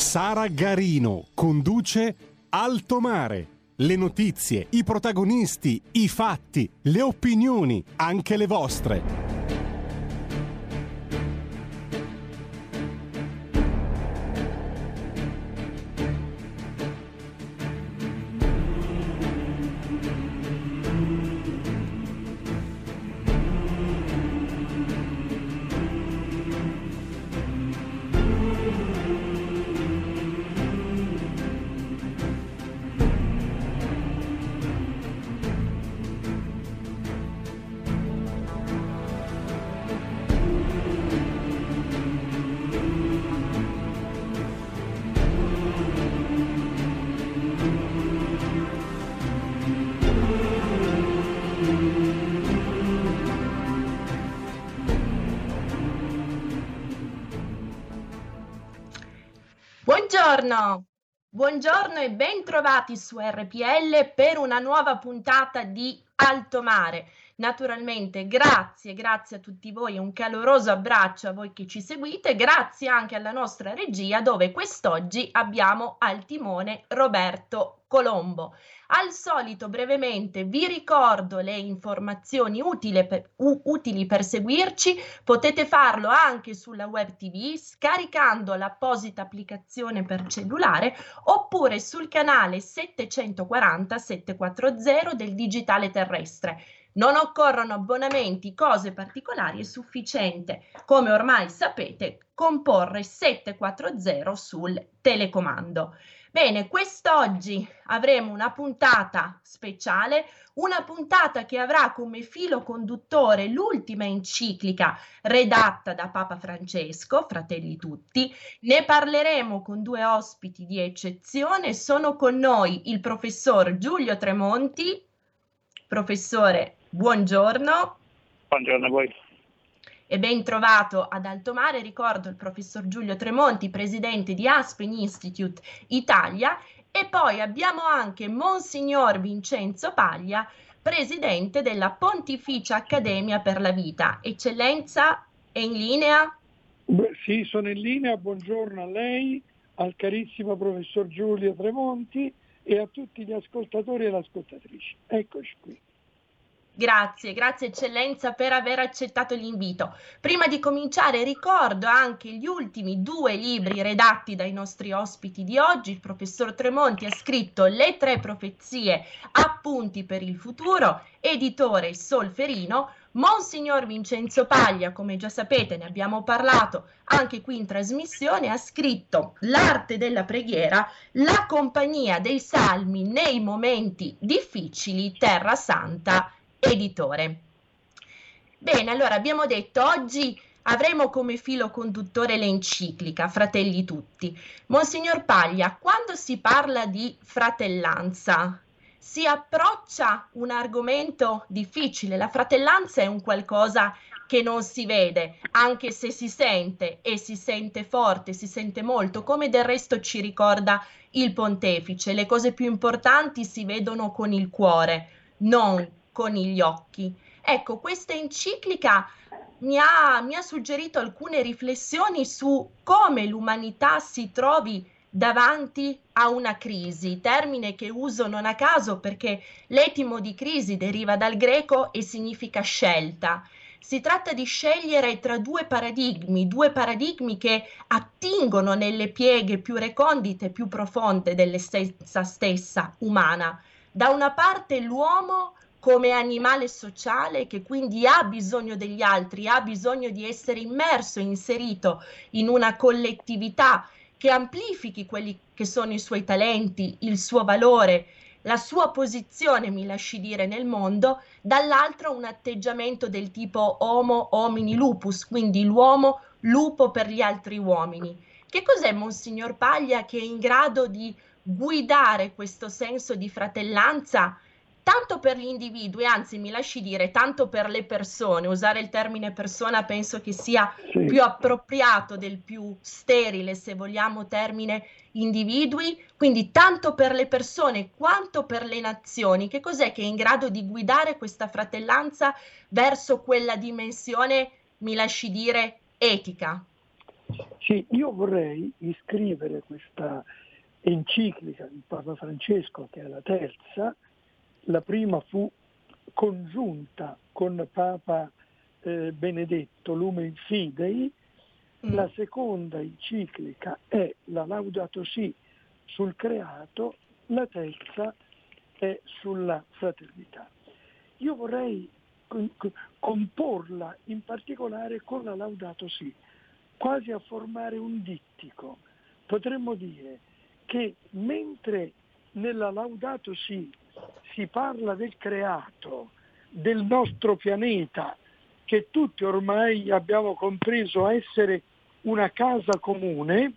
Sara Garino conduce Alto Mare, le notizie, i protagonisti, i fatti, le opinioni, anche le vostre. Buongiorno e bentrovati su RPL per una nuova puntata di Alto Mare. Naturalmente grazie a tutti voi, un caloroso abbraccio a voi che ci seguite, grazie anche alla nostra regia dove quest'oggi abbiamo al timone Roberto Colombo. Al solito brevemente vi ricordo le informazioni utili per seguirci, potete farlo anche sulla web TV scaricando l'apposita applicazione per cellulare oppure sul canale 740-740 del Digitale Terrestre. Non occorrono abbonamenti, cose particolari, è sufficiente, come ormai sapete, comporre 740 sul telecomando. Bene, quest'oggi avremo una puntata speciale, una puntata che avrà come filo conduttore l'ultima enciclica redatta da Papa Francesco, Fratelli tutti. Ne parleremo con due ospiti di eccezione, sono con noi il professor Giulio Tremonti. Professore, buongiorno. Buongiorno a voi. E ben trovato ad Alto Mare, ricordo il professor Giulio Tremonti, presidente di Aspen Institute Italia, e poi abbiamo anche Monsignor Vincenzo Paglia, presidente della Pontificia Accademia per la Vita. Eccellenza, è in linea? Beh, sì, sono in linea, buongiorno a lei, al carissimo professor Giulio Tremonti e a tutti gli ascoltatori e le ascoltatrici. Eccoci qui. Grazie eccellenza per aver accettato l'invito. Prima di cominciare ricordo anche gli ultimi due libri redatti dai nostri ospiti di oggi. Il professor Tremonti ha scritto Le tre profezie, appunti per il futuro, editore Solferino. Monsignor Vincenzo Paglia, come già sapete, ne abbiamo parlato anche qui in trasmissione, ha scritto L'arte della preghiera, la compagnia dei salmi nei momenti difficili, Terra Santa, editore. Bene, allora abbiamo detto oggi avremo come filo conduttore l'enciclica Fratelli tutti. Monsignor Paglia, quando si parla di fratellanza si approccia un argomento difficile, la fratellanza è un qualcosa che non si vede, anche se si sente e si sente forte, si sente molto, come del resto ci ricorda il pontefice, le cose più importanti si vedono con il cuore, non con gli occhi. Ecco, questa enciclica mi ha suggerito alcune riflessioni su come l'umanità si trovi davanti a una crisi, termine che uso non a caso perché l'etimo di crisi deriva dal greco e significa scelta. Si tratta di scegliere tra due paradigmi che attingono nelle pieghe più recondite, più profonde dell'essenza stessa umana. Da una parte l'uomo come animale sociale che quindi ha bisogno degli altri, ha bisogno di essere immerso, inserito in una collettività che amplifichi quelli che sono i suoi talenti, il suo valore, la sua posizione, mi lasci dire, nel mondo, dall'altro un atteggiamento del tipo homo homini lupus, quindi l'uomo lupo per gli altri uomini. Che cos'è, Monsignor Paglia, che è in grado di guidare questo senso di fratellanza tanto per gli individui, anzi mi lasci dire tanto per le persone? Usare il termine persona penso che sia più appropriato del più sterile, se vogliamo, termine individui, quindi tanto per le persone quanto per le nazioni. Che cos'è che è in grado di guidare questa fratellanza verso quella dimensione, mi lasci dire, etica? Sì, io vorrei iscrivere questa enciclica di Papa Francesco, che è la terza. La prima fu congiunta con Papa Benedetto, Lumen Fidei. La seconda enciclica è la Laudato Si sul creato, la terza è sulla fraternità. Io vorrei comporla in particolare con la Laudato Si, quasi a formare un dittico. Potremmo dire che mentre nella Laudato Si si parla del creato, del nostro pianeta, che tutti ormai abbiamo compreso essere una casa comune,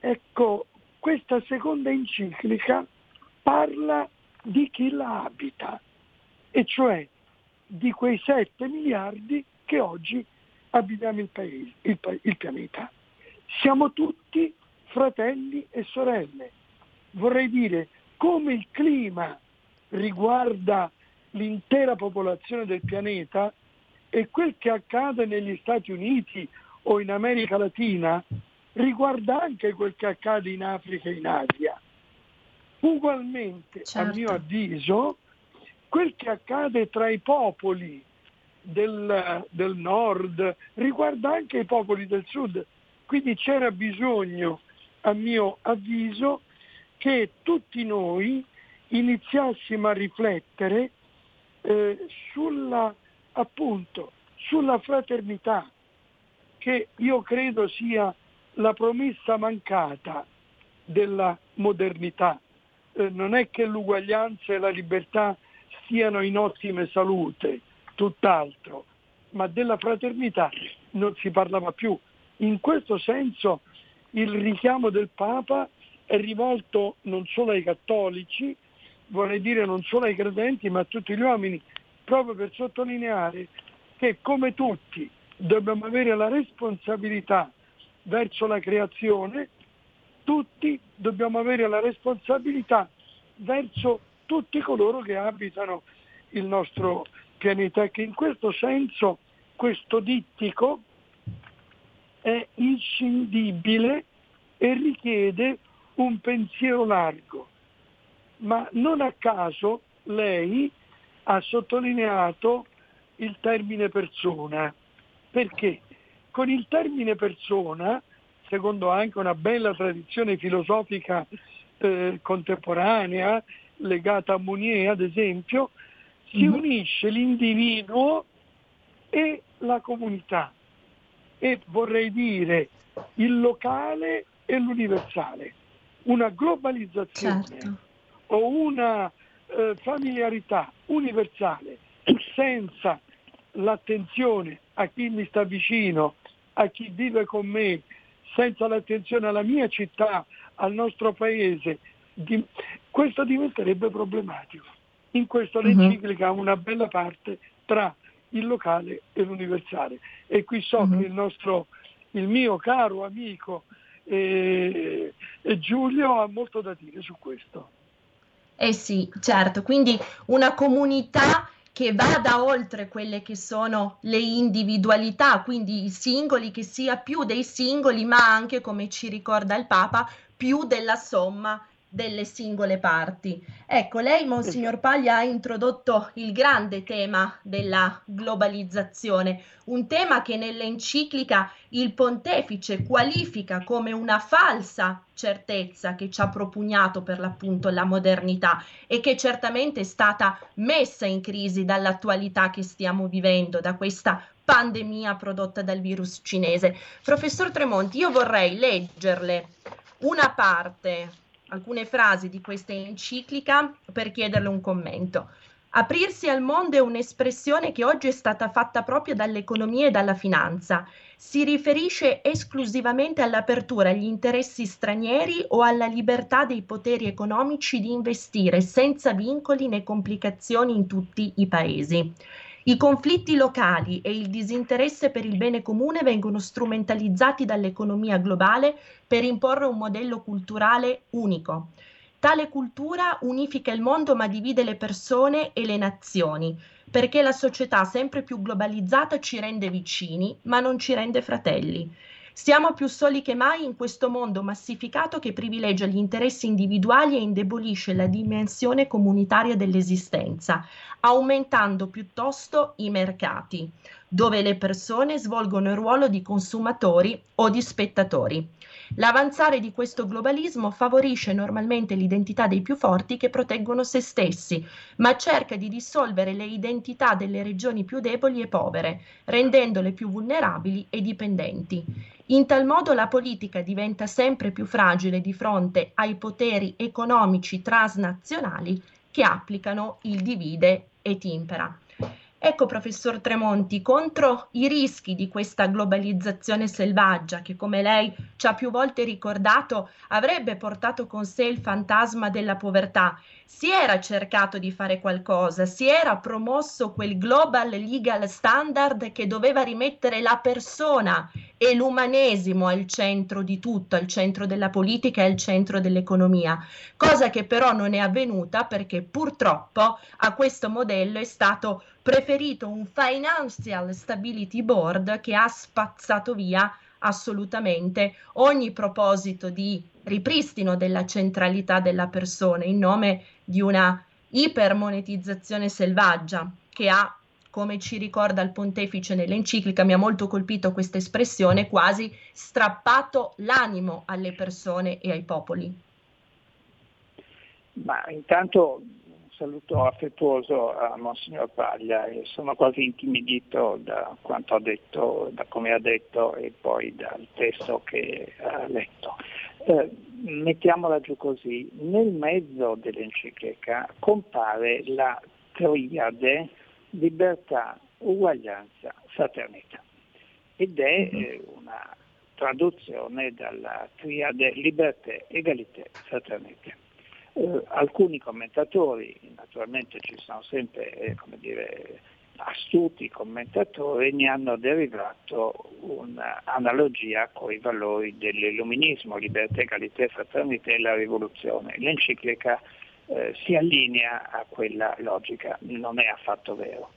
ecco, questa seconda enciclica parla di chi la abita, e cioè di quei 7 miliardi che oggi abitiamo il pianeta. Siamo tutti fratelli e sorelle. Vorrei dire, come il clima riguarda l'intera popolazione del pianeta, e quel che accade negli Stati Uniti o in America Latina riguarda anche quel che accade in Africa e in Asia. Ugualmente, certo, a mio avviso, quel che accade tra i popoli del nord riguarda anche i popoli del sud. Quindi c'era bisogno, a mio avviso, che tutti noi iniziassimo a riflettere sulla fraternità, che io credo sia la promessa mancata della modernità. Non è che l'uguaglianza e la libertà siano in ottima salute, tutt'altro, ma della fraternità non si parlava più. In questo senso il richiamo del Papa è rivolto non solo ai cattolici, vorrei dire non solo ai credenti, ma a tutti gli uomini, proprio per sottolineare che, come tutti, dobbiamo avere la responsabilità verso la creazione, tutti dobbiamo avere la responsabilità verso tutti coloro che abitano il nostro pianeta, e che in questo senso questo dittico è inscindibile e richiede un pensiero largo. Ma non a caso lei ha sottolineato il termine persona, perché con il termine persona, secondo anche una bella tradizione filosofica contemporanea legata a Mounier ad esempio, si unisce l'individuo e la comunità, e vorrei dire il locale e l'universale. Una globalizzazione, certo, o una familiarità universale senza l'attenzione a chi mi sta vicino, a chi vive con me, senza l'attenzione alla mia città, al nostro paese, questo diventerebbe problematico. In questo l'enciclica ha una bella parte tra il locale e l'universale, e qui so che il mio caro amico e Giulio ha molto da dire su questo. Eh sì, certo, quindi una comunità che vada oltre quelle che sono le individualità, quindi i singoli, che sia più dei singoli, ma anche, come ci ricorda il Papa, più della somma delle singole parti. Ecco, lei, Monsignor Paglia, ha introdotto il grande tema della globalizzazione, un tema che nell'enciclica il pontefice qualifica come una falsa certezza che ci ha propugnato per l'appunto la modernità, e che certamente è stata messa in crisi dall'attualità che stiamo vivendo, da questa pandemia prodotta dal virus cinese. Professor Tremonti, io vorrei leggerle una parte, alcune frasi di questa enciclica per chiederle un commento. Aprirsi al mondo è un'espressione che oggi è stata fatta proprio dall'economia e dalla finanza. Si riferisce esclusivamente all'apertura agli interessi stranieri o alla libertà dei poteri economici di investire senza vincoli né complicazioni in tutti i paesi. I conflitti locali e il disinteresse per il bene comune vengono strumentalizzati dall'economia globale per imporre un modello culturale unico. Tale cultura unifica il mondo ma divide le persone e le nazioni, perché la società sempre più globalizzata ci rende vicini ma non ci rende fratelli. Siamo più soli che mai in questo mondo massificato che privilegia gli interessi individuali e indebolisce la dimensione comunitaria dell'esistenza, aumentando piuttosto i mercati, dove le persone svolgono il ruolo di consumatori o di spettatori. L'avanzare di questo globalismo favorisce normalmente l'identità dei più forti che proteggono se stessi, ma cerca di dissolvere le identità delle regioni più deboli e povere, rendendole più vulnerabili e dipendenti. In tal modo la politica diventa sempre più fragile di fronte ai poteri economici transnazionali che applicano il divide et impera. Ecco, professor Tremonti, contro i rischi di questa globalizzazione selvaggia che, come lei ci ha più volte ricordato, avrebbe portato con sé il fantasma della povertà, si era cercato di fare qualcosa, si era promosso quel Global Legal Standard che doveva rimettere la persona e l'umanesimo al centro di tutto, al centro della politica e al centro dell'economia, cosa che però non è avvenuta perché purtroppo a questo modello è stato preferito un Financial Stability Board che ha spazzato via assolutamente ogni proposito di ripristino della centralità della persona in nome di una ipermonetizzazione selvaggia che ha, come ci ricorda il pontefice nell'enciclica, mi ha molto colpito questa espressione, quasi strappato l'animo alle persone e ai popoli. Ma intanto un saluto affettuoso a Monsignor Paglia, e sono quasi intimidito da quanto ha detto, da come ha detto e poi dal testo che ha letto. Mettiamola giù così, nel mezzo dell'enciclica compare la triade libertà, uguaglianza, fraternità, ed è una traduzione dalla triade liberté, égalité, fraternité. Alcuni commentatori, naturalmente ci sono sempre astuti commentatori, ne hanno derivato un'analogia coi valori dell'illuminismo, libertà, egalità, fraternità e la rivoluzione. L'enciclica si allinea a quella logica, non è affatto vero.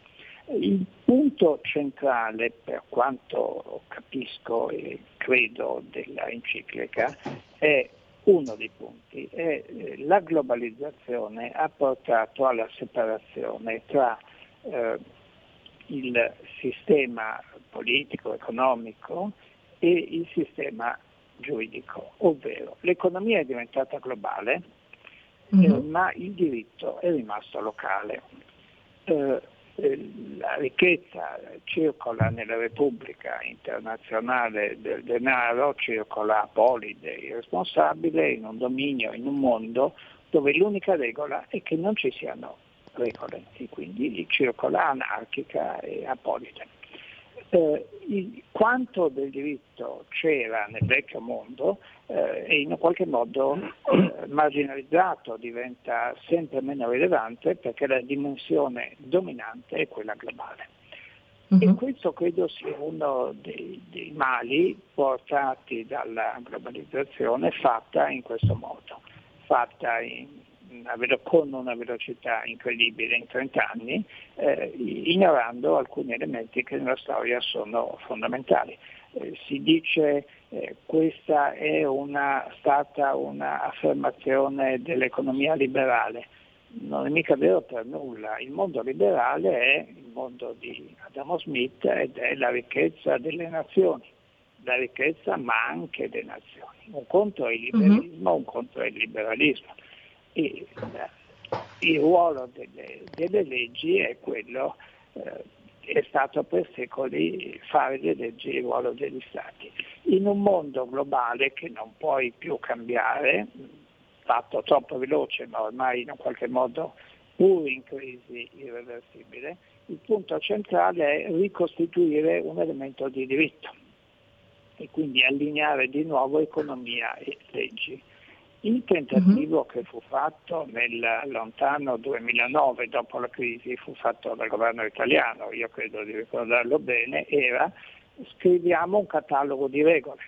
Il punto centrale, per quanto capisco e credo, della enciclica è uno dei punti, è la globalizzazione ha portato alla separazione tra il sistema politico, economico e il sistema giuridico, ovvero l'economia è diventata globale. Ma il diritto è rimasto locale. La ricchezza circola nella Repubblica Internazionale del denaro, circola apolide, irresponsabile, in un dominio, in un mondo dove l'unica regola è che non ci siano regole, e quindi circola anarchica e apolide. Quanto del diritto c'era nel vecchio mondo è in qualche modo marginalizzato, diventa sempre meno rilevante perché la dimensione dominante è quella globale. E questo credo sia uno dei mali portati dalla globalizzazione fatta in questo modo, con una velocità incredibile in 30 anni, ignorando alcuni elementi che nella storia sono fondamentali. Si dice questa è stata un'affermazione dell'economia liberale. Non è mica vero per nulla. Il mondo liberale è il mondo di Adamo Smith ed è la ricchezza delle nazioni, la ricchezza ma anche delle nazioni. Un conto è il liberismo, un conto è il liberalismo. E il ruolo delle leggi è quello, è stato per secoli fare le leggi il ruolo degli stati. In un mondo globale che non puoi più cambiare, fatto troppo veloce ma ormai in un qualche modo pur in crisi irreversibile, il punto centrale è ricostituire un elemento di diritto e quindi allineare di nuovo economia e leggi. Il tentativo che fu fatto nel lontano 2009, dopo la crisi, fu fatto dal governo italiano, io credo di ricordarlo bene, era: scriviamo un catalogo di regole.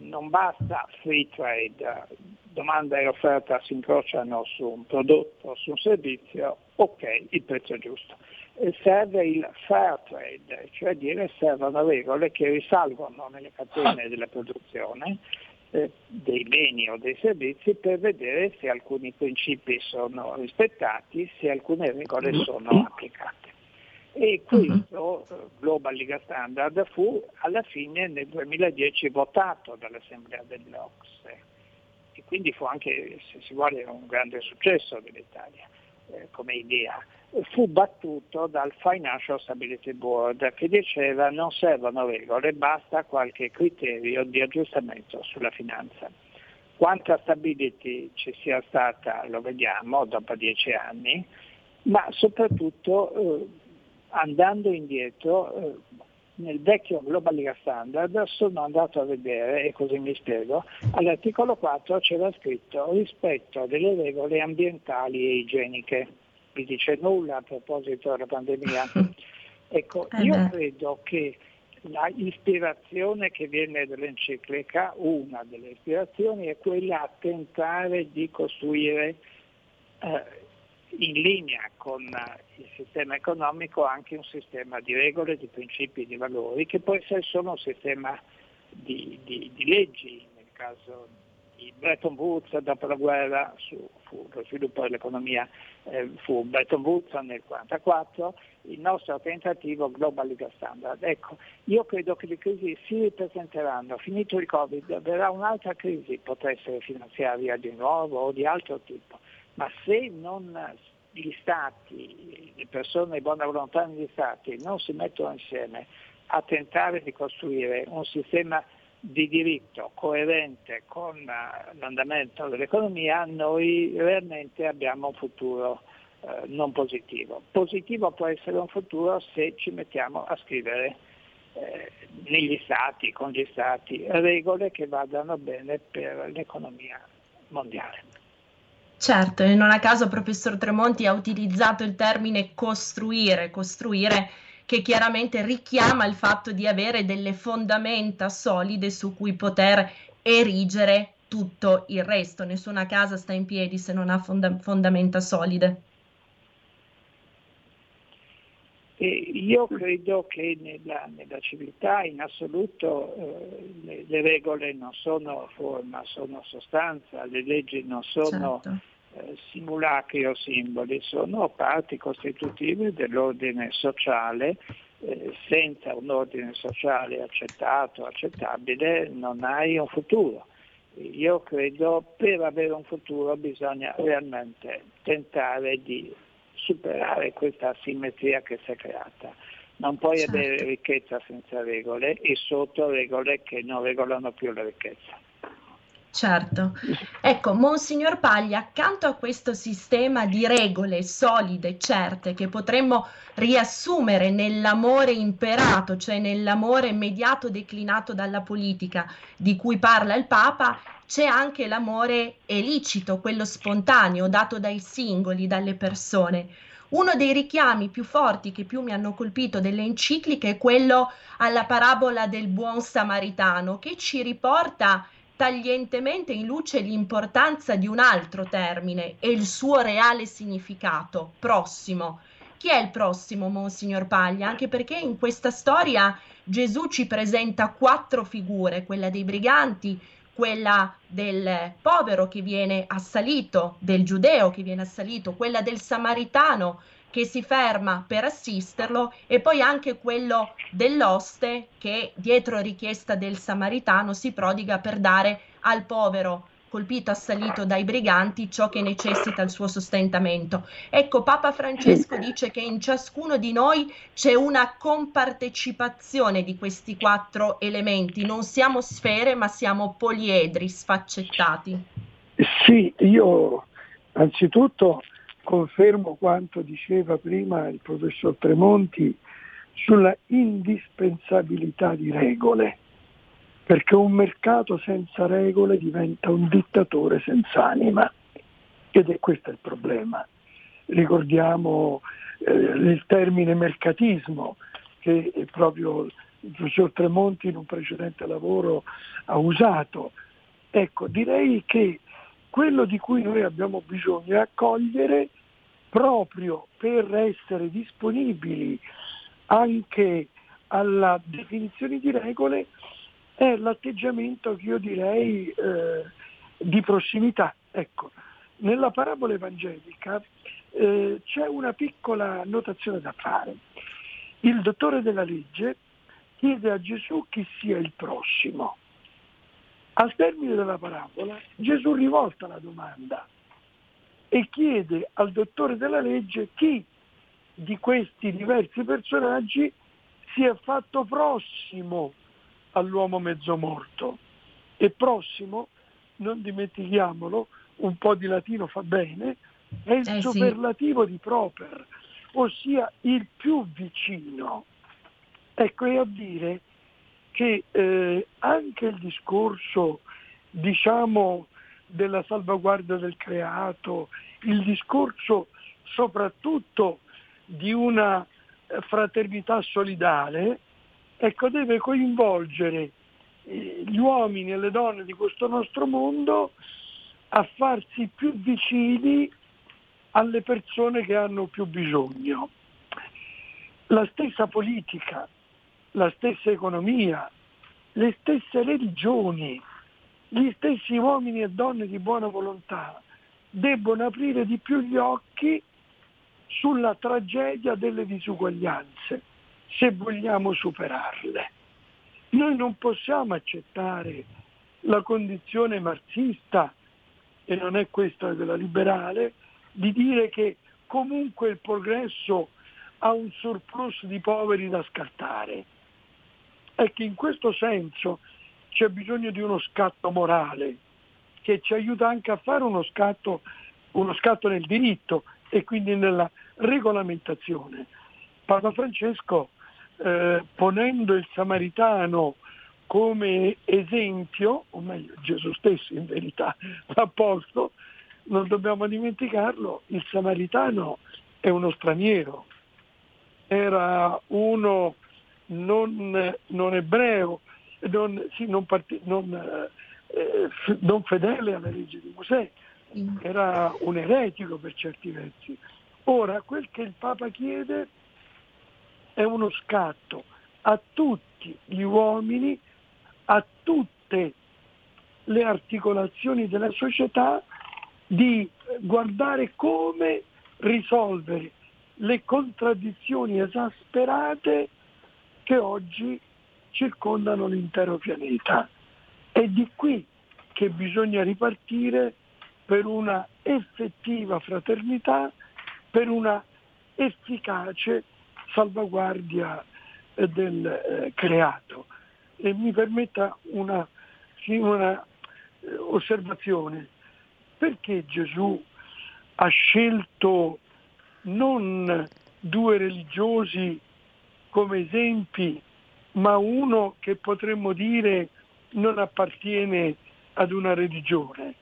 Non basta free trade, domanda e offerta si incrociano su un prodotto, su un servizio, ok, il prezzo è giusto. E serve il fair trade, cioè dire servono regole che risalgono nelle catene della produzione dei beni o dei servizi per vedere se alcuni principi sono rispettati, se alcune regole sono applicate. E questo Global Legal Standard fu alla fine nel 2010 votato dall'Assemblea dell'OCSE e quindi fu anche, se si vuole, un grande successo dell'Italia come idea. Fu battuto dal Financial Stability Board che diceva non servono regole, basta qualche criterio di aggiustamento sulla finanza. Quanta stability ci sia stata lo vediamo dopo 10 anni, ma soprattutto andando indietro, nel vecchio Global Legal Standard sono andato a vedere, e così mi spiego, all'articolo 4 c'era scritto rispetto delle regole ambientali e igieniche. Mi dice nulla a proposito della pandemia. Ecco, io credo che l'ispirazione che viene dall'enciclica, una delle ispirazioni, è quella a tentare di costruire in linea con il sistema economico anche un sistema di regole, di principi, di valori, che può essere solo un sistema di leggi. Nel caso di Bretton Woods dopo la guerra fu lo sviluppo dell'economia, fu Bretton Woods nel 1944, il nostro tentativo Global Legal Standard. Ecco, io credo che le crisi si ripresenteranno, finito il Covid verrà un'altra crisi, potrà essere finanziaria di nuovo o di altro tipo. Ma se non gli stati, le persone di buona volontà negli stati non si mettono insieme a tentare di costruire un sistema di diritto coerente con l'andamento dell'economia, noi realmente abbiamo un futuro non positivo. Positivo può essere un futuro se ci mettiamo a scrivere negli stati, con gli stati, regole che vadano bene per l'economia mondiale. Certo, e non a caso il professor Tremonti ha utilizzato il termine costruire, che chiaramente richiama il fatto di avere delle fondamenta solide su cui poter erigere tutto il resto. Nessuna casa sta in piedi se non ha fondamenta solide. Io credo che nella civiltà in assoluto le regole non sono forma, sono sostanza, le leggi non sono simulacri o simboli, sono parti costitutive dell'ordine sociale. Senza un ordine sociale accettato, accettabile, non hai un futuro. Io credo per avere un futuro bisogna realmente tentare di superare questa asimmetria che si è creata. Non puoi avere ricchezza senza regole e sotto regole che non regolano più la ricchezza. Certo. Ecco, Monsignor Paglia, accanto a questo sistema di regole solide, certe, che potremmo riassumere nell'amore imperato, cioè nell'amore mediato declinato dalla politica di cui parla il Papa, c'è anche l'amore elicito, quello spontaneo, dato dai singoli, dalle persone. Uno dei richiami più forti che più mi hanno colpito delle encicliche è quello alla parabola del buon samaritano, che ci riporta taglientemente in luce l'importanza di un altro termine e il suo reale significato, prossimo. Chi è il prossimo, Monsignor Paglia? Anche perché in questa storia Gesù ci presenta 4 figure, quella dei briganti, quella del povero che viene assalito, del giudeo che viene assalito, quella del samaritano che si ferma per assisterlo e poi anche quello dell'oste che dietro richiesta del samaritano si prodiga per dare al povero colpito, assalito dai briganti, ciò che necessita il suo sostentamento. Ecco, Papa Francesco dice che in ciascuno di noi c'è una compartecipazione di questi 4 elementi. Non siamo sfere, ma siamo poliedri, sfaccettati. Sì, io anzitutto confermo quanto diceva prima il professor Tremonti sulla indispensabilità di regole, perché un mercato senza regole diventa un dittatore senza anima, ed è questo il problema. Ricordiamo il termine mercatismo, che è proprio il professor Tremonti in un precedente lavoro ha usato. Ecco, direi che quello di cui noi abbiamo bisogno è accogliere, proprio per essere disponibili anche alla definizione di regole, è l'atteggiamento che io direi di prossimità. Ecco, nella parabola evangelica c'è una piccola notazione da fare. Il dottore della legge chiede a Gesù chi sia il prossimo. Al termine della parabola Gesù rivolta la domanda e chiede al dottore della legge chi di questi diversi personaggi si è fatto prossimo all'uomo mezzo morto. E prossimo, non dimentichiamolo, un po' di latino fa bene, è il superlativo di proper, ossia il più vicino. Ecco, è a dire che anche il discorso, diciamo, della salvaguardia del creato, il discorso soprattutto di una fraternità solidale, ecco, deve coinvolgere gli uomini e le donne di questo nostro mondo a farsi più vicini alle persone che hanno più bisogno. La stessa politica, la stessa economia, le stesse religioni, gli stessi uomini e donne di buona volontà debbono aprire di più gli occhi sulla tragedia delle disuguaglianze, se vogliamo superarle. Noi non possiamo accettare la condizione marxista, e non è questa quella liberale, di dire che comunque il progresso ha un surplus di poveri da scartare. È che in questo senso c'è bisogno di uno scatto morale che ci aiuta anche a fare uno scatto nel diritto e quindi nella regolamentazione. Papa Francesco, ponendo il samaritano come esempio, o meglio Gesù stesso in verità l'ha posto, non dobbiamo dimenticarlo, il samaritano è uno straniero, era uno non ebreo, non fedele alla legge di Mosè, era un eretico per certi versi. Ora, quel che il Papa chiede è uno scatto a tutti gli uomini, a tutte le articolazioni della società, di guardare come risolvere le contraddizioni esasperate che oggi circondano l'intero pianeta. È di qui che bisogna ripartire per una effettiva fraternità, per una efficace salvaguardia del creato. E mi permetta una osservazione: perché Gesù ha scelto non due religiosi come esempi, ma uno che potremmo dire non appartiene ad una religione?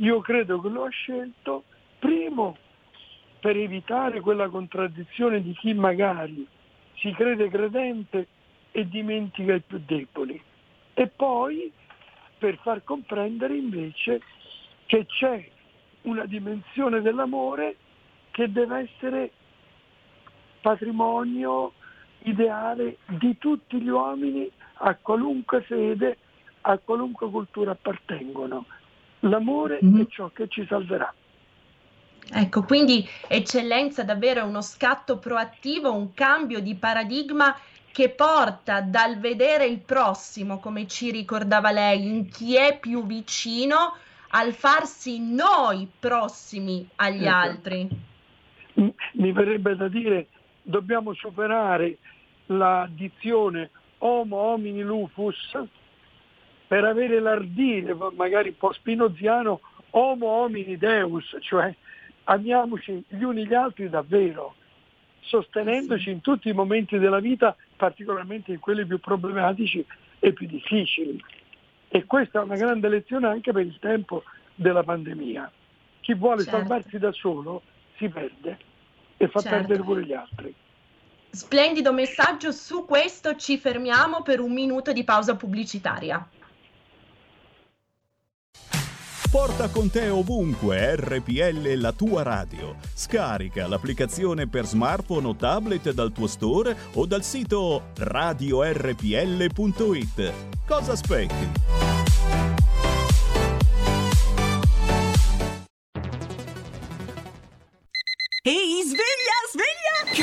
Io credo che lo ha scelto, primo, per evitare quella contraddizione di chi magari si crede credente e dimentica i più deboli, e poi per far comprendere invece che c'è una dimensione dell'amore che deve essere patrimonio ideale di tutti gli uomini, a qualunque fede, a qualunque cultura appartengono. L'amore è ciò che ci salverà. Ecco, quindi eccellenza, davvero uno scatto proattivo, un cambio di paradigma che porta dal vedere il prossimo, come ci ricordava lei, in chi è più vicino, al farsi noi prossimi agli altri. Mi verrebbe da dire, dobbiamo superare la dizione homo homini lupus per avere l'ardire, magari un po' spinoziano, homo homini deus, cioè amiamoci gli uni gli altri davvero, sostenendoci in tutti i momenti della vita, particolarmente in quelli più problematici e più difficili. E questa è una grande lezione anche per il tempo della pandemia. Chi vuole salvarsi da solo si perde e fa perdere pure gli altri. Splendido messaggio, su questo ci fermiamo per un minuto di pausa pubblicitaria. Porta con te ovunque RPL, la tua radio. Scarica l'applicazione per smartphone o tablet dal tuo store o dal sito radiorpl.it. Cosa aspetti? Ehi, sveglia! Chi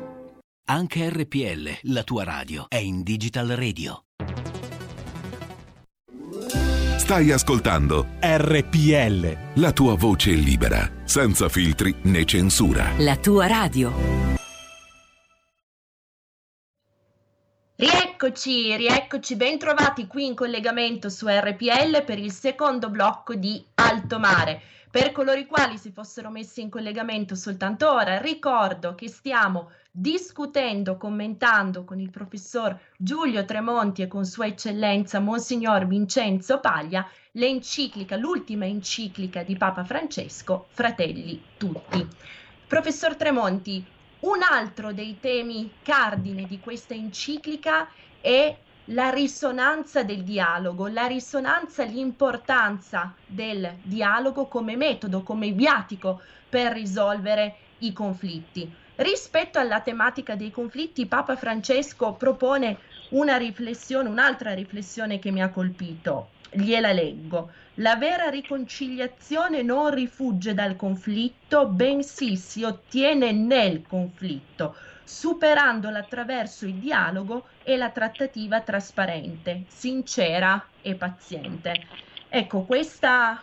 Anche RPL, la tua radio, è in Digital Radio. Stai ascoltando RPL, la tua voce libera, senza filtri né censura. La tua radio. Rieccoci, ben trovati qui in collegamento su RPL per il secondo blocco di Alto Mare. Per coloro i quali si fossero messi in collegamento soltanto ora, ricordo che stiamo discutendo, commentando con il professor Giulio Tremonti e con sua eccellenza Monsignor Vincenzo Paglia l'ultima enciclica di Papa Francesco, Fratelli tutti. Professor Tremonti, un altro dei temi cardine di questa enciclica è la risonanza del dialogo, l'importanza del dialogo come metodo, come viatico per risolvere i conflitti. Rispetto alla tematica dei conflitti, Papa Francesco propone un'altra riflessione che mi ha colpito. Gliela leggo. La vera riconciliazione non rifugge dal conflitto, bensì si ottiene nel conflitto, superandola attraverso il dialogo e la trattativa trasparente, sincera e paziente. Ecco, questa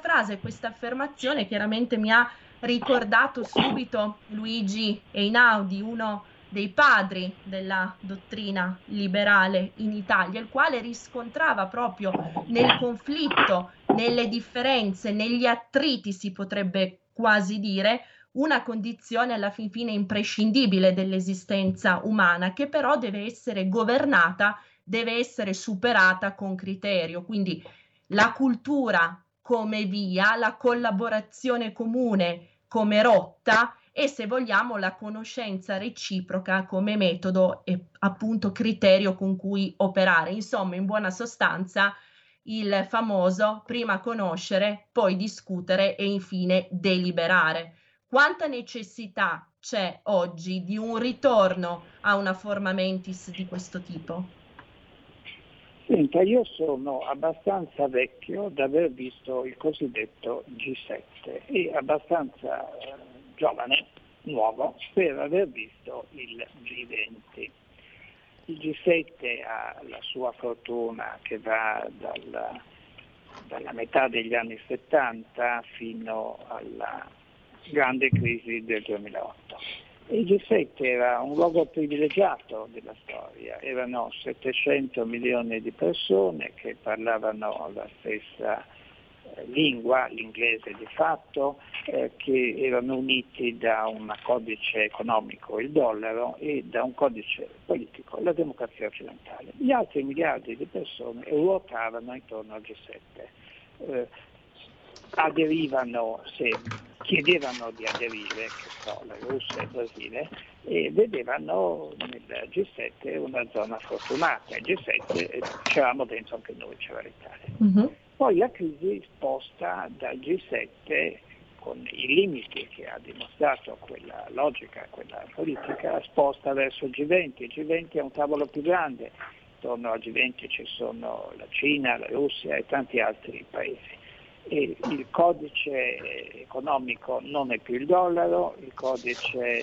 frase, questa affermazione chiaramente mi ha ricordato subito Luigi Einaudi, uno dei padri della dottrina liberale in Italia, il quale riscontrava proprio nel conflitto, nelle differenze, negli attriti, si potrebbe quasi dire, una condizione alla fin fine imprescindibile dell'esistenza umana, che però deve essere governata, deve essere superata con criterio. Quindi la cultura come via, la collaborazione comune come rotta e, se vogliamo, la conoscenza reciproca come metodo e appunto criterio con cui operare. Insomma, in buona sostanza, il famoso prima conoscere, poi discutere e infine deliberare. Quanta necessità c'è oggi di un ritorno a una forma mentis di questo tipo? Senta, io sono abbastanza vecchio da aver visto il cosiddetto G7 e abbastanza giovane, nuovo, per aver visto il G20. Il G7 ha la sua fortuna che va dalla metà degli anni 70 fino alla grande crisi del 2008. Il G7 era un luogo privilegiato della storia, erano 700 milioni di persone che parlavano la stessa lingua, l'inglese di fatto, che erano uniti da un codice economico, il dollaro, e da un codice politico, la democrazia occidentale. Gli altri miliardi di persone ruotavano intorno al G7. Aderivano, se chiedevano di aderire, la Russia e il Brasile, e vedevano nel G7 una zona fortunata. Il G7 c'eravamo dentro anche noi, c'era l'Italia. Uh-huh. Poi la crisi sposta dal G7, con i limiti che ha dimostrato quella logica, quella politica, sposta verso il G20. Il G20 è un tavolo più grande, intorno al G20 ci sono la Cina, la Russia e tanti altri paesi. Il codice economico non è più il dollaro, il codice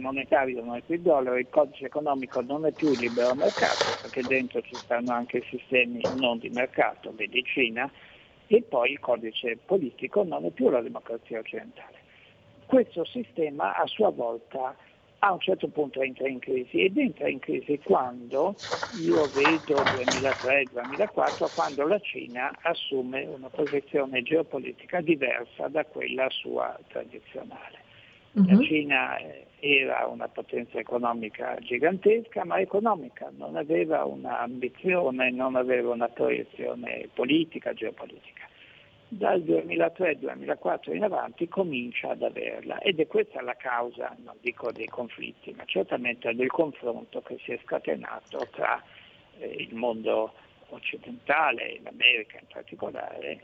monetario non è più il dollaro, il codice economico non è più il libero mercato, perché dentro ci stanno anche i sistemi non di mercato, medicina, e poi il codice politico non è più la democrazia occidentale. Questo sistema a sua volta a un certo punto entra in crisi, ed entra in crisi quando, io vedo 2003-2004, quando la Cina assume una posizione geopolitica diversa da quella sua tradizionale. La Cina era una potenza economica gigantesca, ma economica, non aveva un'ambizione, non aveva una proiezione politica, geopolitica. Dal 2003-2004 in avanti comincia ad averla, ed è questa la causa, non dico dei conflitti, ma certamente del confronto che si è scatenato tra il mondo occidentale, l'America in particolare,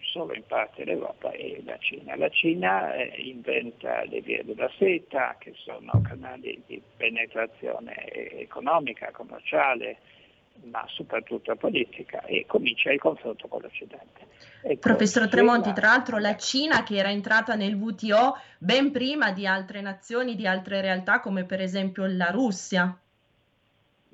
solo in parte l'Europa, e la Cina. La Cina inventa le vie della seta, che sono canali di penetrazione economica, commerciale, ma soprattutto politica, e comincia il confronto con l'Occidente. Professor Tremonti, tra l'altro la Cina, che era entrata nel WTO ben prima di altre nazioni, di altre realtà come per esempio la Russia.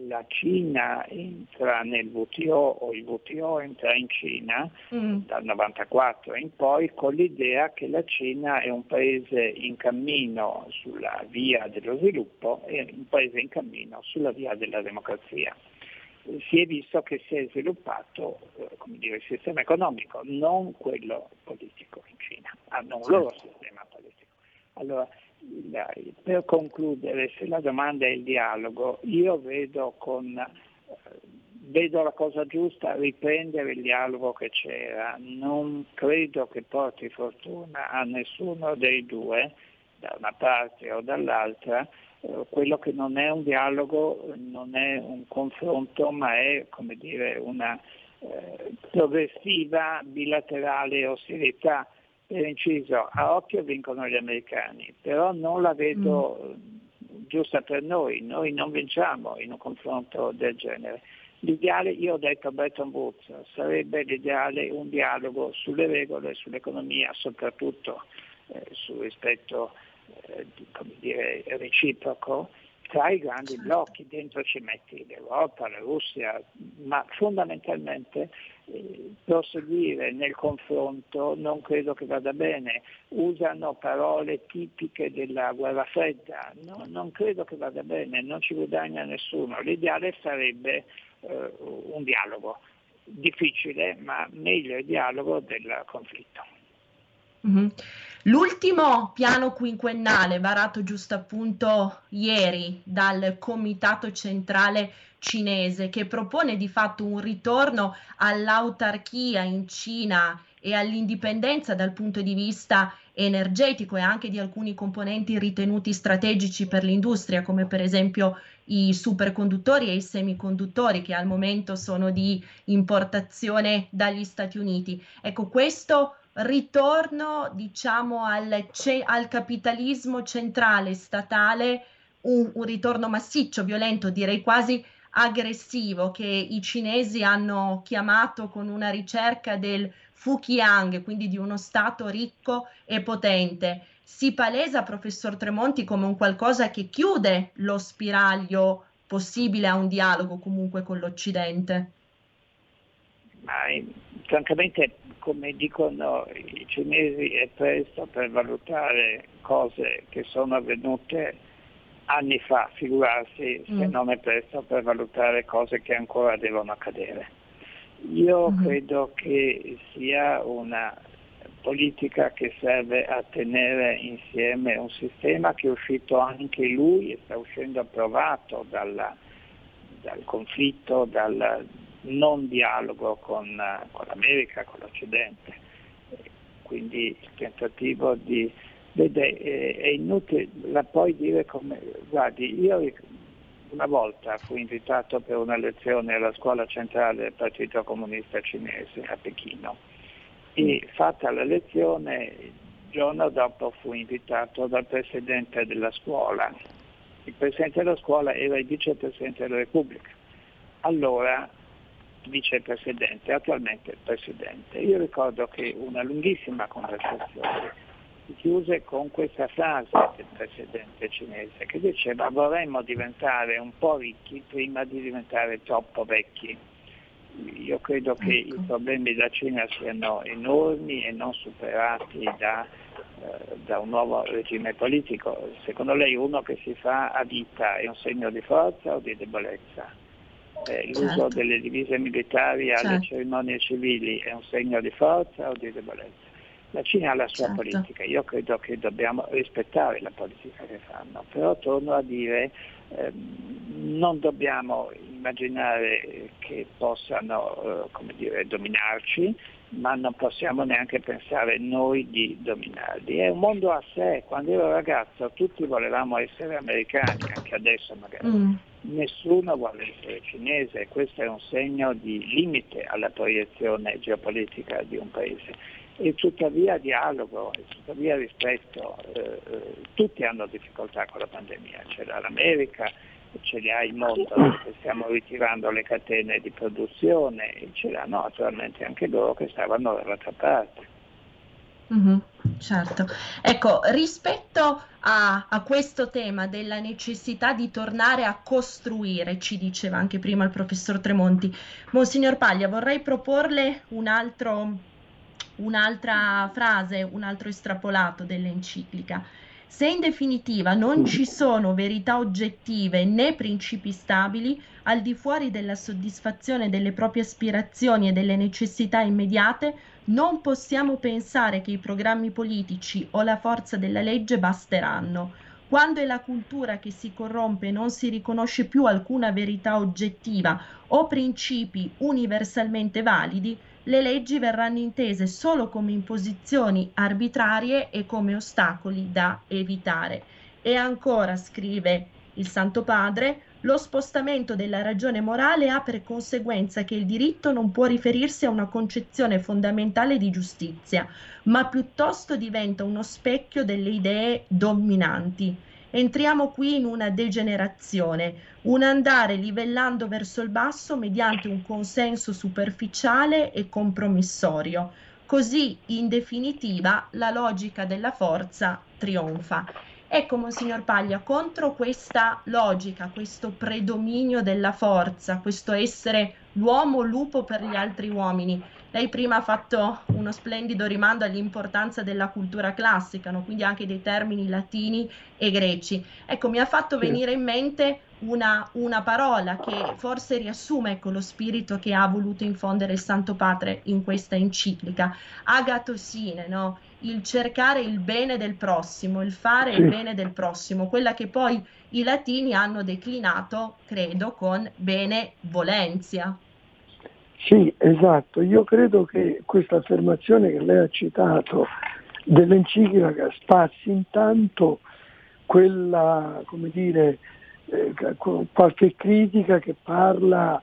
La Cina entra nel WTO, o il WTO entra in Cina dal 94 in poi, con l'idea che la Cina è un paese in cammino sulla via dello sviluppo e un paese in cammino sulla via della democrazia. Si è visto che si è sviluppato il sistema economico, non quello politico in Cina, hanno un loro sistema politico. Allora, per concludere, se la domanda è il dialogo, io vedo la cosa giusta, riprendere il dialogo che c'era, non credo che porti fortuna a nessuno dei due, da una parte o dall'altra. Quello che non è un dialogo, non è un confronto, ma è una progressiva bilaterale ostilità. Per inciso, a occhio vincono gli americani, però non la vedo giusta per noi non vinciamo in un confronto del genere. L'ideale, io ho detto Bretton Woods, sarebbe l'ideale un dialogo sulle regole, sull'economia, soprattutto sul rispetto reciproco tra i grandi blocchi. Dentro ci metti l'Europa, la Russia, ma fondamentalmente proseguire nel confronto non credo che vada bene. Usano parole tipiche della guerra fredda, no, non credo che vada bene, non ci guadagna nessuno. L'ideale sarebbe un dialogo difficile, ma meglio il dialogo del conflitto. L'ultimo piano quinquennale varato giusto appunto ieri dal Comitato Centrale Cinese, che propone di fatto un ritorno all'autarchia in Cina e all'indipendenza dal punto di vista energetico e anche di alcuni componenti ritenuti strategici per l'industria, come per esempio i superconduttori e i semiconduttori, che al momento sono di importazione dagli Stati Uniti. Ecco, questo ritorno al capitalismo centrale statale, un ritorno massiccio, violento, direi quasi aggressivo, che i cinesi hanno chiamato con una ricerca del Fu Qiang, quindi di uno stato ricco e potente. Si palesa, professor Tremonti, come un qualcosa che chiude lo spiraglio possibile a un dialogo comunque con l'Occidente. Francamente, come dicono i cinesi, è presto per valutare cose che sono avvenute anni fa, figurarsi se non è presto per valutare cose che ancora devono accadere. Io credo che sia una politica che serve a tenere insieme un sistema che è uscito anche lui e sta uscendo approvato dal conflitto, dal non dialogo con l'America, con l'Occidente. Quindi il tentativo di è inutile poi dire guardi, io una volta fui invitato per una lezione alla scuola centrale del Partito Comunista Cinese a Pechino, e fatta la lezione il giorno dopo fui invitato dal presidente della scuola. Il presidente della scuola era il vicepresidente della Repubblica. Allora vicepresidente, attualmente il presidente. Io ricordo che una lunghissima conversazione si chiuse con questa frase del presidente cinese che diceva: vorremmo diventare un po' ricchi prima di diventare troppo vecchi. Io credo che i problemi della Cina siano enormi e non superati da un nuovo regime politico. Secondo lei uno che si fa a vita è un segno di forza o di debolezza? L'uso delle divise militari alle cerimonie civili è un segno di forza o di debolezza? La Cina ha la sua politica, io credo che dobbiamo rispettare la politica che fanno, però torno a dire non dobbiamo immaginare che possano come dire, dominarci, ma non possiamo neanche pensare noi di dominarli. È un mondo a sé. Quando ero ragazzo tutti volevamo essere americani, anche adesso magari. Nessuno vuole essere cinese, questo è un segno di limite alla proiezione geopolitica di un paese. E tuttavia dialogo, e tuttavia rispetto, tutti hanno difficoltà con la pandemia, ce l'ha l'America, ce le ha il mondo, stiamo ritirando le catene di produzione e ce l'hanno naturalmente anche loro che stavano dall'altra parte. Mm-hmm, certo, ecco, rispetto a questo tema della necessità di tornare a costruire, ci diceva anche prima il professor Tremonti, Monsignor Paglia, vorrei proporle un'altra frase, un altro estrapolato dell'enciclica. Se in definitiva non ci sono verità oggettive né principi stabili, al di fuori della soddisfazione delle proprie aspirazioni e delle necessità immediate, non possiamo pensare che i programmi politici o la forza della legge basteranno. Quando è la cultura che si corrompe e non si riconosce più alcuna verità oggettiva o principi universalmente validi, le leggi verranno intese solo come imposizioni arbitrarie e come ostacoli da evitare. E ancora, scrive il Santo Padre, lo spostamento della ragione morale ha per conseguenza che il diritto non può riferirsi a una concezione fondamentale di giustizia, ma piuttosto diventa uno specchio delle idee dominanti. Entriamo qui in una degenerazione, un andare livellando verso il basso mediante un consenso superficiale e compromissorio. Così, in definitiva, la logica della forza trionfa. Ecco, Monsignor Paglia, contro questa logica, questo predominio della forza, questo essere l'uomo lupo per gli altri uomini, lei prima ha fatto uno splendido rimando all'importanza della cultura classica, no? Quindi anche dei termini latini e greci. Ecco, mi ha fatto venire in mente una parola che forse riassume, ecco, lo spirito che ha voluto infondere il Santo Padre in questa enciclica. Agatosine, no? Il cercare il bene del prossimo, il fare il bene del prossimo, quella che poi i latini hanno declinato, credo, con benevolenza. Sì, esatto. Io credo che questa affermazione che lei ha citato dell'enciclica spazzi intanto quella, come dire, qualche critica che parla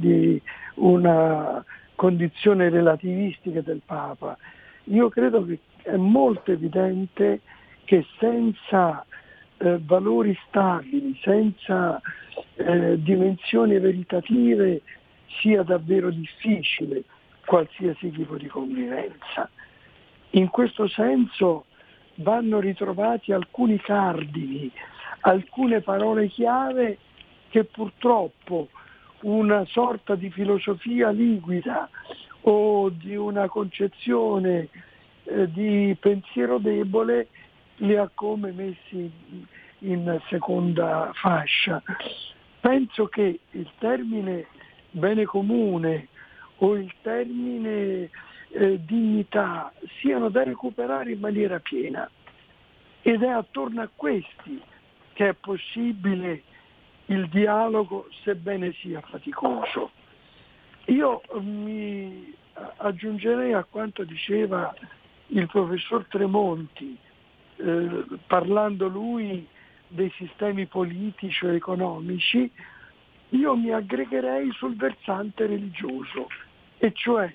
di una condizione relativistica del Papa. Io credo che è molto evidente che senza valori stabili, senza dimensioni veritative, sia davvero difficile qualsiasi tipo di convivenza. In questo senso vanno ritrovati alcuni cardini, alcune parole chiave che purtroppo una sorta di filosofia liquida o di una concezione di pensiero debole li ha come messi in seconda fascia. Penso che il termine bene comune o il termine dignità siano da recuperare in maniera piena, ed è attorno a questi che è possibile il dialogo, sebbene sia faticoso. Io mi aggiungerei a quanto diceva il professor Tremonti, parlando lui dei sistemi politici o economici. Io mi aggregherei sul versante religioso, e cioè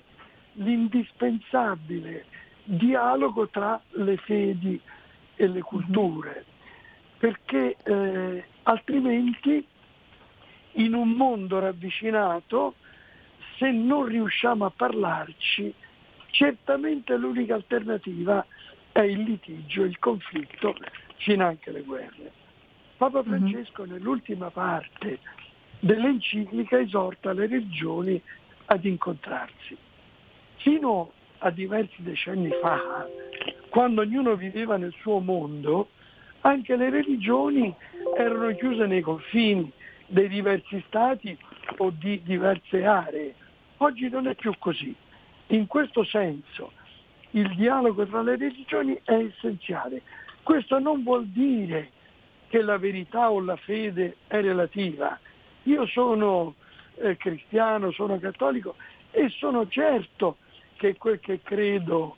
l'indispensabile dialogo tra le fedi e le culture, perché altrimenti in un mondo ravvicinato se non riusciamo a parlarci, certamente l'unica alternativa è il litigio, il conflitto, fino anche le guerre. Papa Francesco nell'ultima parte dell'enciclica esorta le regioni ad incontrarsi. Fino a diversi decenni fa, quando ognuno viveva nel suo mondo, anche le religioni erano chiuse nei confini dei diversi stati o di diverse aree. Oggi non è più così. In questo senso il dialogo tra le religioni è essenziale. Questo non vuol dire che la verità o la fede è relativa. Io sono cristiano, sono cattolico e sono certo che quel che credo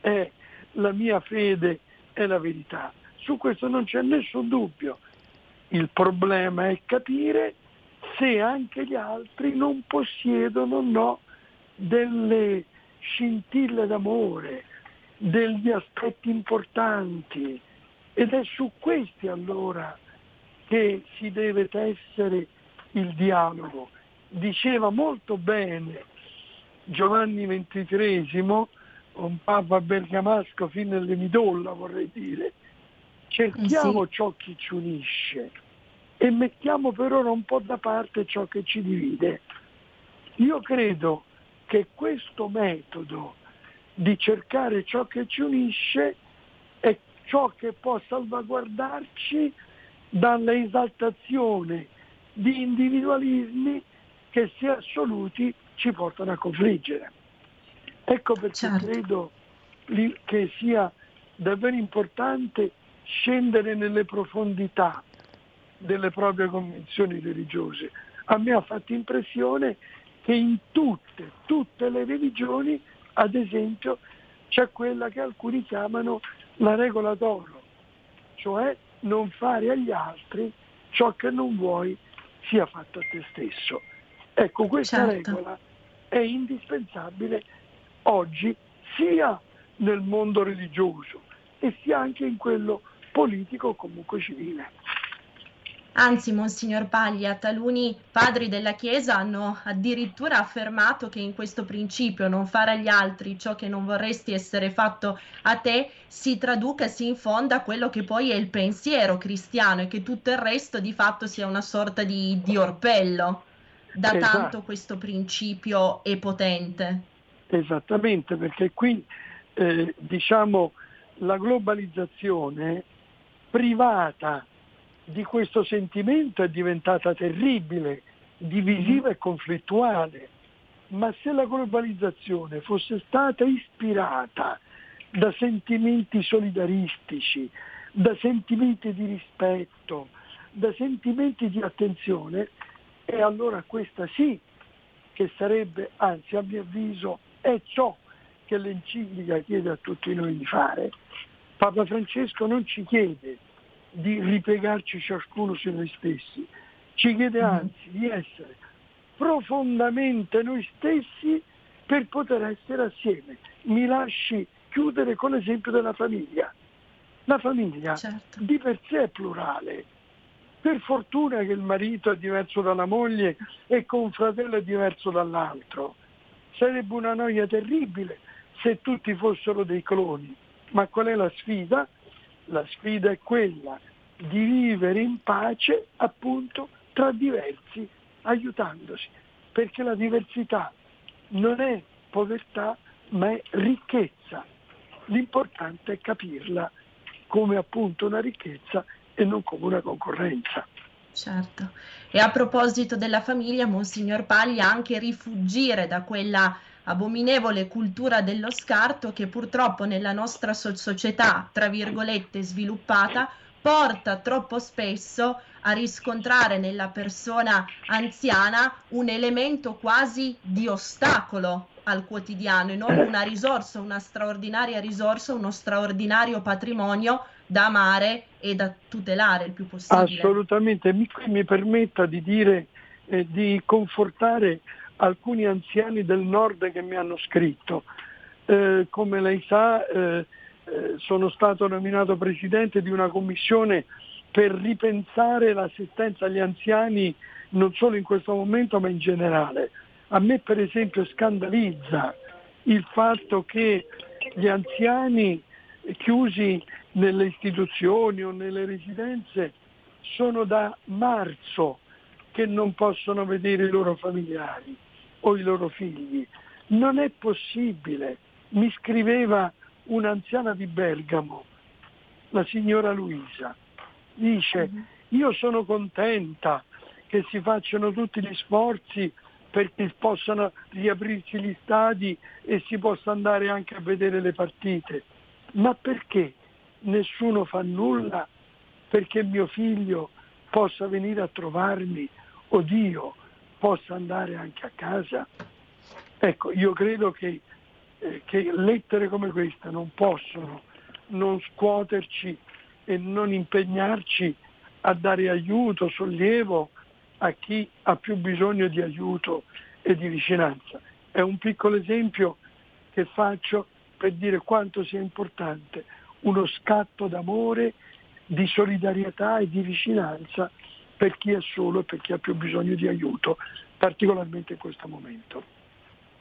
è la mia fede, è la verità. Su questo non c'è nessun dubbio. Il problema è capire se anche gli altri non possiedono o no delle scintille d'amore, degli aspetti importanti, ed è su questi allora che si deve tessere il dialogo. Diceva molto bene Giovanni XXIII, un papa bergamasco fin nelle midolla, vorrei dire. Cerchiamo ciò che ci unisce e mettiamo per ora un po' da parte ciò che ci divide. Io credo che questo metodo di cercare ciò che ci unisce è ciò che può salvaguardarci dall'esaltazione di individualismi che, se assoluti, ci portano a confliggere. Ecco perché credo che sia davvero importante scendere nelle profondità delle proprie convinzioni religiose. A me ha fatto impressione che in tutte le religioni, ad esempio, c'è quella che alcuni chiamano la regola d'oro, cioè non fare agli altri ciò che non vuoi sia fatto a te stesso. Ecco, questa regola è indispensabile oggi sia nel mondo religioso e sia anche in quello politico o comunque civile. Anzi, Monsignor Paglia, taluni padri della Chiesa hanno addirittura affermato che in questo principio, non fare agli altri ciò che non vorresti essere fatto a te, si traduca e si infonda quello che poi è il pensiero cristiano e che tutto il resto di fatto sia una sorta di orpello. Da tanto questo principio è potente. Esattamente, perché qui la globalizzazione privata di questo sentimento è diventata terribile, divisiva e conflittuale. Ma se la globalizzazione fosse stata ispirata da sentimenti solidaristici, da sentimenti di rispetto, da sentimenti di attenzione, e allora questa sì che sarebbe, anzi a mio avviso è ciò che l'enciclica chiede a tutti noi di fare. Papa Francesco non ci chiede di ripiegarci ciascuno su noi stessi, ci chiede anzi di essere profondamente noi stessi per poter essere assieme. Mi lasci chiudere con l'esempio della famiglia. La famiglia di per sé è plurale. Per fortuna che il marito è diverso dalla moglie e che un fratello è diverso dall'altro. Sarebbe una noia terribile se tutti fossero dei cloni. Ma qual è la sfida? La sfida è quella di vivere in pace, appunto, tra diversi, aiutandosi, perché la diversità non è povertà, ma è ricchezza. L'importante è capirla come appunto una ricchezza e non come una concorrenza. Certo. E a proposito della famiglia, Monsignor Paglia, anche rifuggire da quella abominevole cultura dello scarto che purtroppo nella nostra società, tra virgolette, sviluppata, porta troppo spesso a riscontrare nella persona anziana un elemento quasi di ostacolo al quotidiano e non una risorsa, una straordinaria risorsa, uno straordinario patrimonio da amare e da tutelare il più possibile. Assolutamente, mi permetta di dire, di confortare alcuni anziani del nord che mi hanno scritto. Come lei sa, sono stato nominato presidente di una commissione per ripensare l'assistenza agli anziani non solo in questo momento ma in generale. A me per esempio scandalizza il fatto che gli anziani chiusi nelle istituzioni o nelle residenze sono da marzo che non possono vedere i loro familiari o i loro figli. Non è possibile. Mi scriveva un'anziana di Bergamo, la signora Luisa, dice: io sono contenta che si facciano tutti gli sforzi perché possano riaprirsi gli stadi e si possa andare anche a vedere le partite, ma perché nessuno fa nulla perché mio figlio possa venire a trovarmi o Dio possa andare anche a casa? Ecco, io credo che lettere come questa non possono non scuoterci e non impegnarci a dare aiuto, sollievo a chi ha più bisogno di aiuto e di vicinanza. È un piccolo esempio che faccio per dire quanto sia importante uno scatto d'amore, di solidarietà e di vicinanza per chi è solo e per chi ha più bisogno di aiuto, particolarmente in questo momento.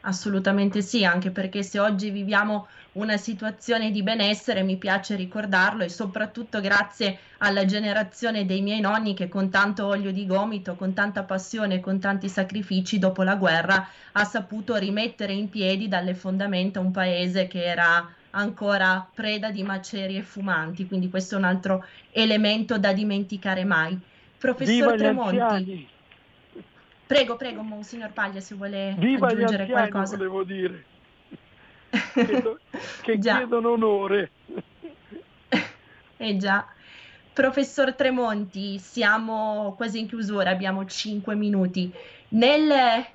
Assolutamente sì, anche perché se oggi viviamo una situazione di benessere, mi piace ricordarlo, e soprattutto grazie alla generazione dei miei nonni che con tanto olio di gomito, con tanta passione, con tanti sacrifici dopo la guerra ha saputo rimettere in piedi dalle fondamenta un paese che era ancora preda di macerie fumanti, quindi questo è un altro elemento da dimenticare mai. Professor Tremonti. Prego, Monsignor Paglia, se vuole viva aggiungere gli anziani, qualcosa. Volevo dire che chiedono onore. Già. Professor Tremonti, siamo quasi in chiusura, abbiamo 5 minuti. Nel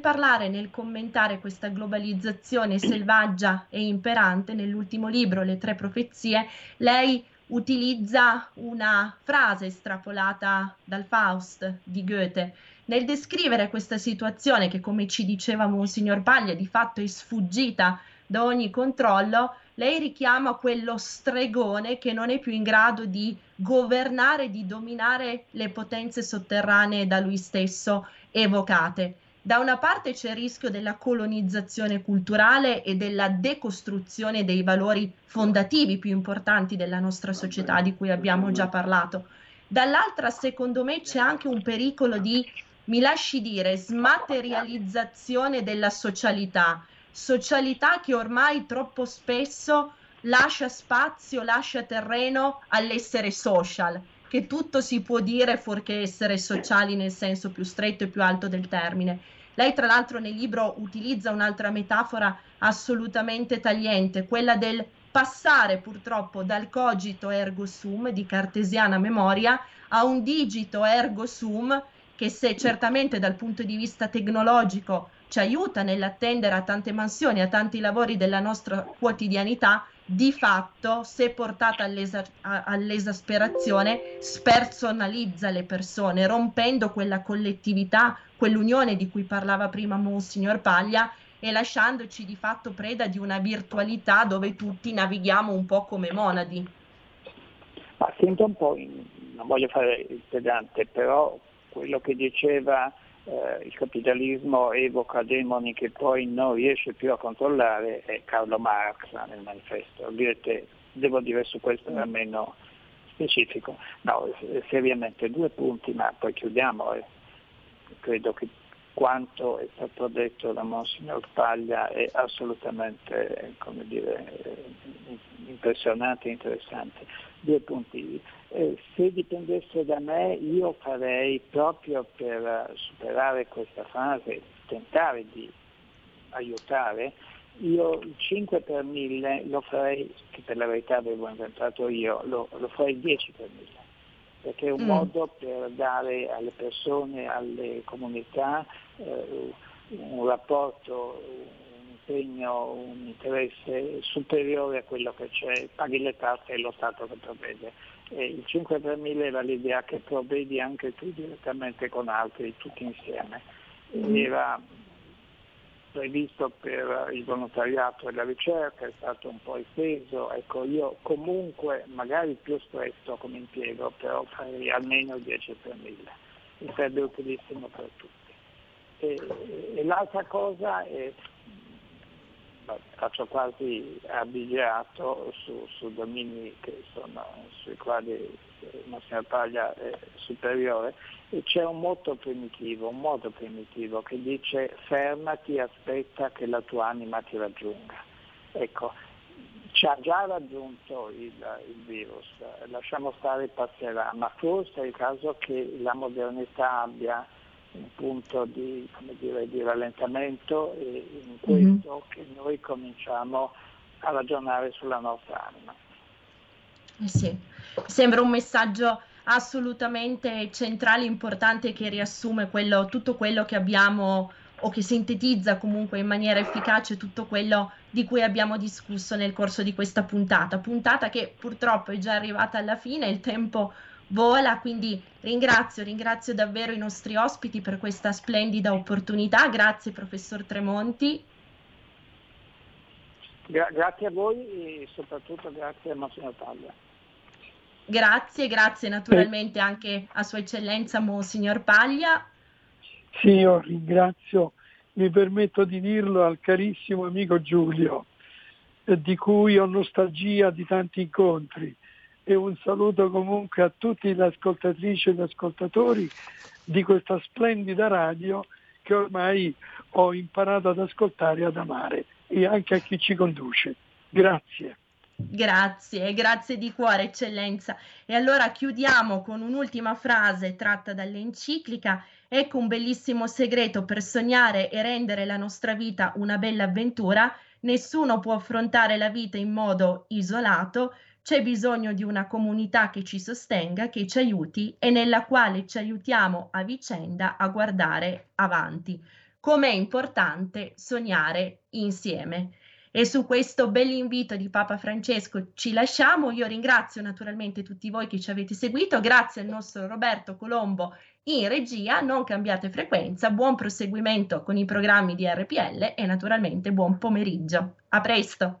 parlare, nel commentare questa globalizzazione selvaggia e imperante, nell'ultimo libro, Le tre profezie, lei utilizza una frase estrapolata dal Faust di Goethe. Nel descrivere questa situazione che, come ci diceva Monsignor Paglia, di fatto è sfuggita da ogni controllo, lei richiama quello stregone che non è più in grado di governare, di dominare le potenze sotterranee da lui stesso evocate. Da una parte c'è il rischio della colonizzazione culturale e della decostruzione dei valori fondativi più importanti della nostra società, di cui abbiamo già parlato. Dall'altra, secondo me, c'è anche un pericolo di, mi lasci dire, smaterializzazione della socialità che ormai troppo spesso lascia spazio, lascia terreno all'essere social, che tutto si può dire fuorché essere sociali nel senso più stretto e più alto del termine. Lei tra l'altro nel libro utilizza un'altra metafora assolutamente tagliente, quella del passare purtroppo dal cogito ergo sum di cartesiana memoria a un digito ergo sum che, se certamente dal punto di vista tecnologico ci aiuta nell'attendere a tante mansioni, a tanti lavori della nostra quotidianità, di fatto, se portata all'esasperazione, spersonalizza le persone, rompendo quella collettività, quell'unione di cui parlava prima Monsignor Paglia, e lasciandoci di fatto preda di una virtualità dove tutti navighiamo un po' come monadi. Ma sento un po', non voglio fare il pedante, però quello che diceva il capitalismo evoca demoni che poi non riesce più a controllare è Carlo Marx nel manifesto. Direte, devo dire su questo era meno specifico. No, seriamente due punti, ma poi chiudiamo. Credo che quanto è stato detto da Monsignor Paglia è assolutamente, come dire, impressionante e interessante. Due punti. Se dipendesse da me, io farei, proprio per superare questa fase, tentare di aiutare, io il 5 per 1000 lo farei, che per la verità avevo inventato io, lo farei 10 per 1000. Perché è un modo per dare alle persone, alle comunità un rapporto, un impegno, un interesse superiore a quello che c'è, paghi le tasse e lo Stato che provvede. E il 5 per 1000 era l'idea che provvedi anche tu direttamente con altri, tutti insieme. Era previsto per il volontariato e la ricerca, è stato un po' esteso, ecco, io comunque magari più stretto come impiego, però farei almeno 10 per 1000, e sarebbe utilissimo per tutti. E l'altra cosa è, faccio quasi abigeato su domini che sono, sui quali Monsignor Paglia è superiore, e c'è un motto primitivo che dice: fermati, aspetta che la tua anima ti raggiunga. Ecco, ci ha già raggiunto il virus, lasciamo stare, passerà, ma forse è il caso che la modernità abbia un punto di rallentamento, e in questo che noi cominciamo a ragionare sulla nostra anima. Sì, sembra un messaggio assolutamente centrale, importante, che riassume tutto quello che abbiamo, o che sintetizza comunque in maniera efficace tutto quello di cui abbiamo discusso nel corso di questa puntata che purtroppo è già arrivata alla fine, il tempo vola, quindi ringrazio davvero i nostri ospiti per questa splendida opportunità. Grazie professor Tremonti. Grazie a voi, e soprattutto grazie a Monsignor Paglia. Grazie naturalmente anche a Sua Eccellenza Monsignor Paglia. Sì, io ringrazio, mi permetto di dirlo, al carissimo amico Giulio, di cui ho nostalgia di tanti incontri, e un saluto comunque a tutti le ascoltatrici e gli ascoltatori di questa splendida radio che ormai ho imparato ad ascoltare e ad amare, e anche a chi ci conduce. Grazie. Grazie di cuore, eccellenza. E allora chiudiamo con un'ultima frase tratta dall'enciclica: ecco un bellissimo segreto per sognare e rendere la nostra vita una bella avventura. Nessuno può affrontare la vita in modo isolato, c'è bisogno di una comunità che ci sostenga, che ci aiuti e nella quale ci aiutiamo a vicenda a guardare avanti. Com'è importante sognare insieme. E su questo bell'invito di Papa Francesco ci lasciamo. Io ringrazio naturalmente tutti voi che ci avete seguito, grazie al nostro Roberto Colombo in regia. Non cambiate frequenza, buon proseguimento con i programmi di RPL e naturalmente buon pomeriggio. A presto.